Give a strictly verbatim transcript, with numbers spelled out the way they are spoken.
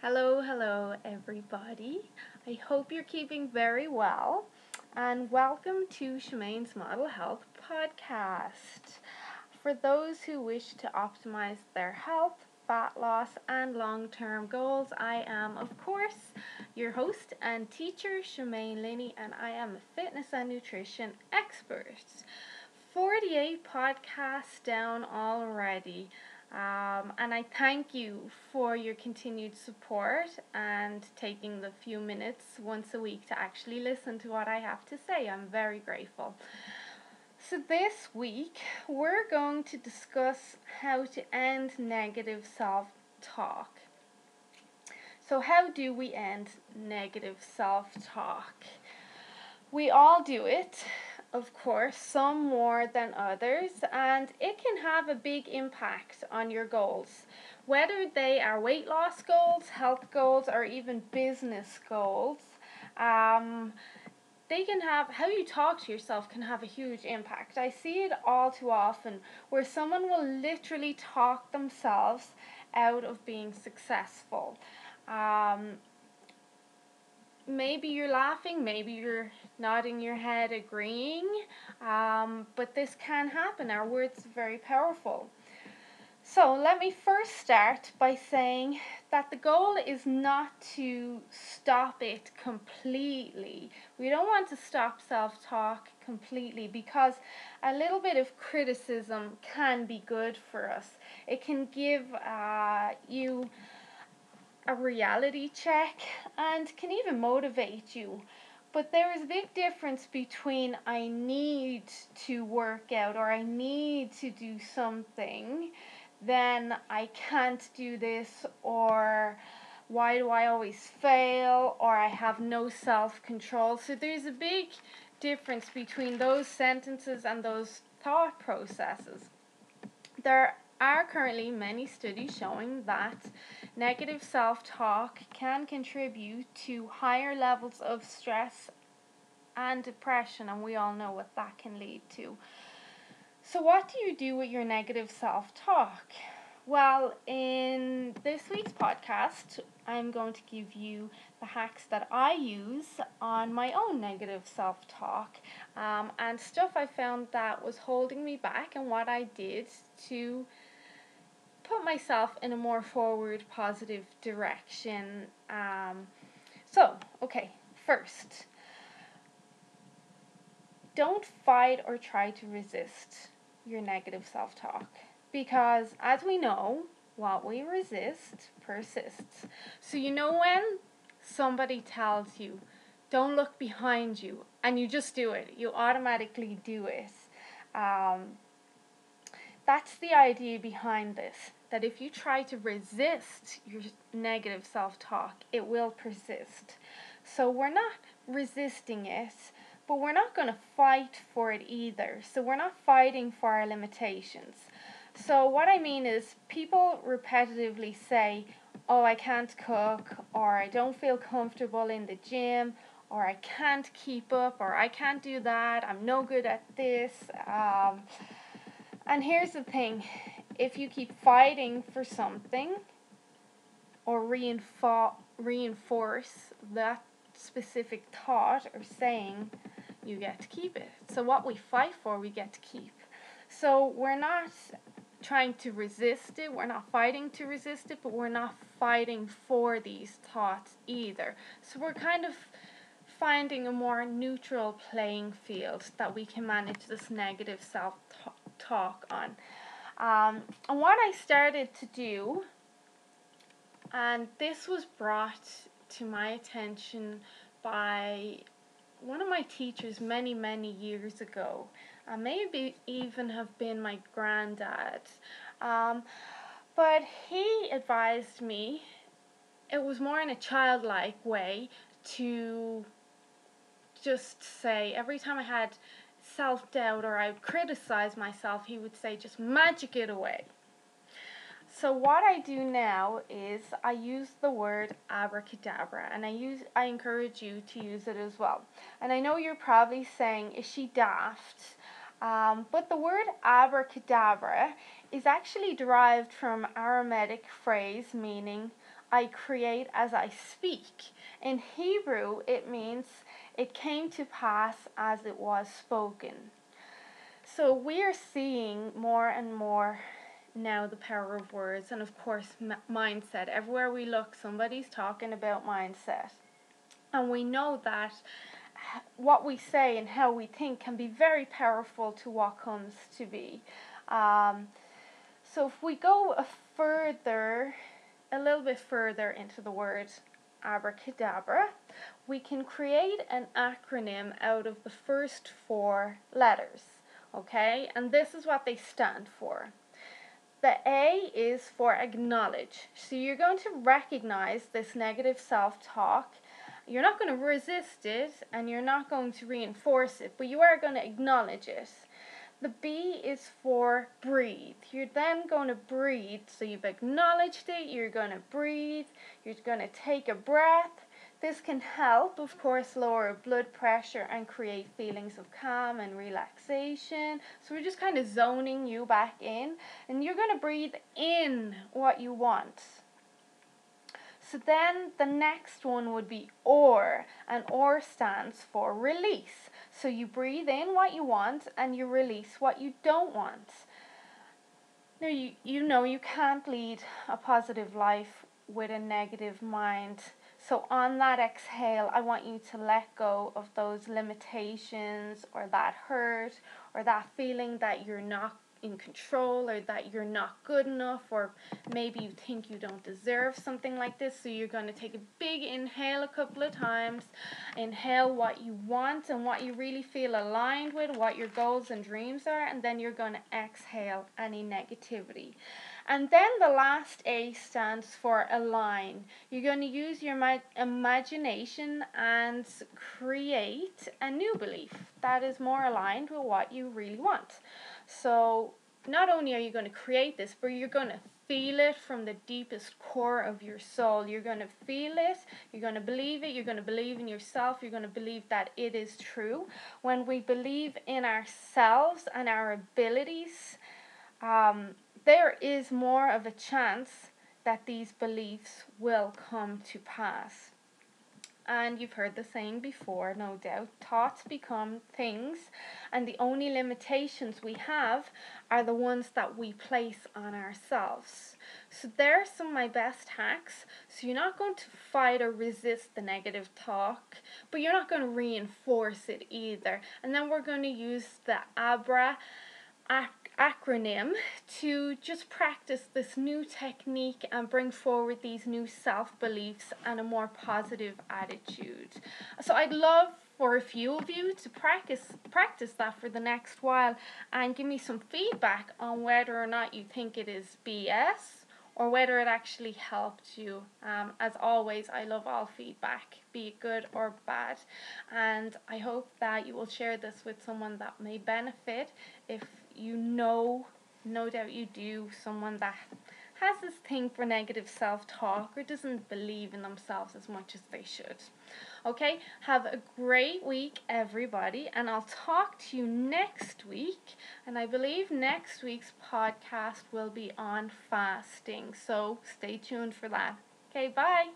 Hello, hello everybody. I hope you're keeping very well and welcome to Shemaine's Model Health Podcast. For those who wish to optimize their health, fat loss and long-term goals, I am of course your host and teacher Shemaine Lenny, and I am a fitness and nutrition expert. forty-eight podcasts down already. Um, and I thank you for your continued support and taking the few minutes once a week to actually listen to what I have to say. I'm very grateful. So this week, we're going to discuss how to end negative self-talk. So how do we end negative self-talk? We all do it. Of course, some more than others, and it can have a big impact on your goals, whether they are weight loss goals, health goals, or even business goals. Um, they can have, how you talk to yourself can have a huge impact. I see it all too often where someone will literally talk themselves out of being successful. Um, Maybe you're laughing, maybe you're nodding your head agreeing, um, but this can happen. Our words are very powerful. So let me first start by saying that the goal is not to stop it completely. We don't want to stop self-talk completely because a little bit of criticism can be good for us. It can give uh, you a reality check and can even motivate you. But there is a big difference between I need to work out or I need to do something, then I can't do this, or why do I always fail, or I have no self-control. So there's a big difference between those sentences and those thought processes. There are currently many studies showing that negative self-talk can contribute to higher levels of stress and depression, and we all know what that can lead to. So what do you do with your negative self-talk? Well, in this week's podcast, I'm going to give you the hacks that I use on my own negative self-talk um, and stuff I found that was holding me back and what I did to put myself in a more forward, positive direction. Um, so, okay, first, don't fight or try to resist your negative self-talk, because as we know, what we resist persists. So you know when somebody tells you, don't look behind you, and you just do it. You automatically do it. Um, that's the idea behind this, that if you try to resist your negative self-talk, it will persist. So we're not resisting it, but we're not going to fight for it either. So we're not fighting for our limitations. So what I mean is people repetitively say, oh, I can't cook, or I don't feel comfortable in the gym, or I can't keep up, or I can't do that, I'm no good at this. Um, and here's the thing, if you keep fighting for something or reinfo- reinforce that specific thought or saying, you get to keep it. So what we fight for, we get to keep. So we're not trying to resist it, we're not fighting to resist it, but we're not fighting for these thoughts either. So we're kind of finding a more neutral playing field that we can manage this negative self-talk on. Um, and what I started to do, and this was brought to my attention by one of my teachers many, many years ago, Uh, maybe even have been my granddad, um, but he advised me, it was more in a childlike way, to just say, every time I had self-doubt or I would criticize myself, he would say, just magic it away. So what I do now is I use the word abracadabra, and I use I encourage you to use it as well. And I know you're probably saying, is she daft? Um, but the word abracadabra is actually derived from Aramaic phrase meaning I create as I speak. In Hebrew, it means it came to pass as it was spoken. So we are seeing more and more now the power of words, and of course mindset. Everywhere we look, somebody's talking about mindset. And we know that what we say and how we think can be very powerful to what comes to be. Um, so if we go a further, a little bit further into the word abracadabra, we can create an acronym out of the first four letters. Okay, and this is what they stand for. The A is for acknowledge. So you're going to recognize this negative self-talk. You're not going to resist it, and you're not going to reinforce it, but you are going to acknowledge it. The B is for breathe. You're then going to breathe. So you've acknowledged it, you're going to breathe, you're going to take a breath. This can help, of course, lower blood pressure and create feelings of calm and relaxation. So we're just kind of zoning you back in, and you're going to breathe in what you want. So then the next one would be OR, and OR stands for release. So you breathe in what you want and you release what you don't want. Now you, you know you can't lead a positive life with a negative mind. So on that exhale, I want you to let go of those limitations or that hurt or that feeling that you're not in control or that you're not good enough, or maybe you think you don't deserve something like this. So you're going to take a big inhale a couple of times, inhale what you want and what you really feel aligned with, what your goals and dreams are, and then you're going to exhale any negativity. And then the last A stands for align. You're going to use your imagination and create a new belief that is more aligned with what you really want. So not only are you going to create this, but you're going to feel it from the deepest core of your soul. You're going to feel it, you're going to believe it, you're going to believe in yourself, you're going to believe that it is true. When we believe in ourselves and our abilities, um, there is more of a chance that these beliefs will come to pass. And you've heard the saying before, no doubt, thoughts become things, and the only limitations we have are the ones that we place on ourselves. So there are some of my best hacks. So you're not going to fight or resist the negative talk, but you're not going to reinforce it either. And then we're going to use the ABRA app acronym to just practice this new technique and bring forward these new self-beliefs and a more positive attitude. So I'd love for a few of you to practice practice that for the next while and give me some feedback on whether or not you think it is B S or whether it actually helped you. Um, as always, I love all feedback, be it good or bad, and I hope that you will share this with someone that may benefit. If you know, no doubt you do, someone that has this thing for negative self-talk or doesn't believe in themselves as much as they should. Okay, have a great week, everybody, and I'll talk to you next week. And I believe next week's podcast will be on fasting, so stay tuned for that. Okay, bye.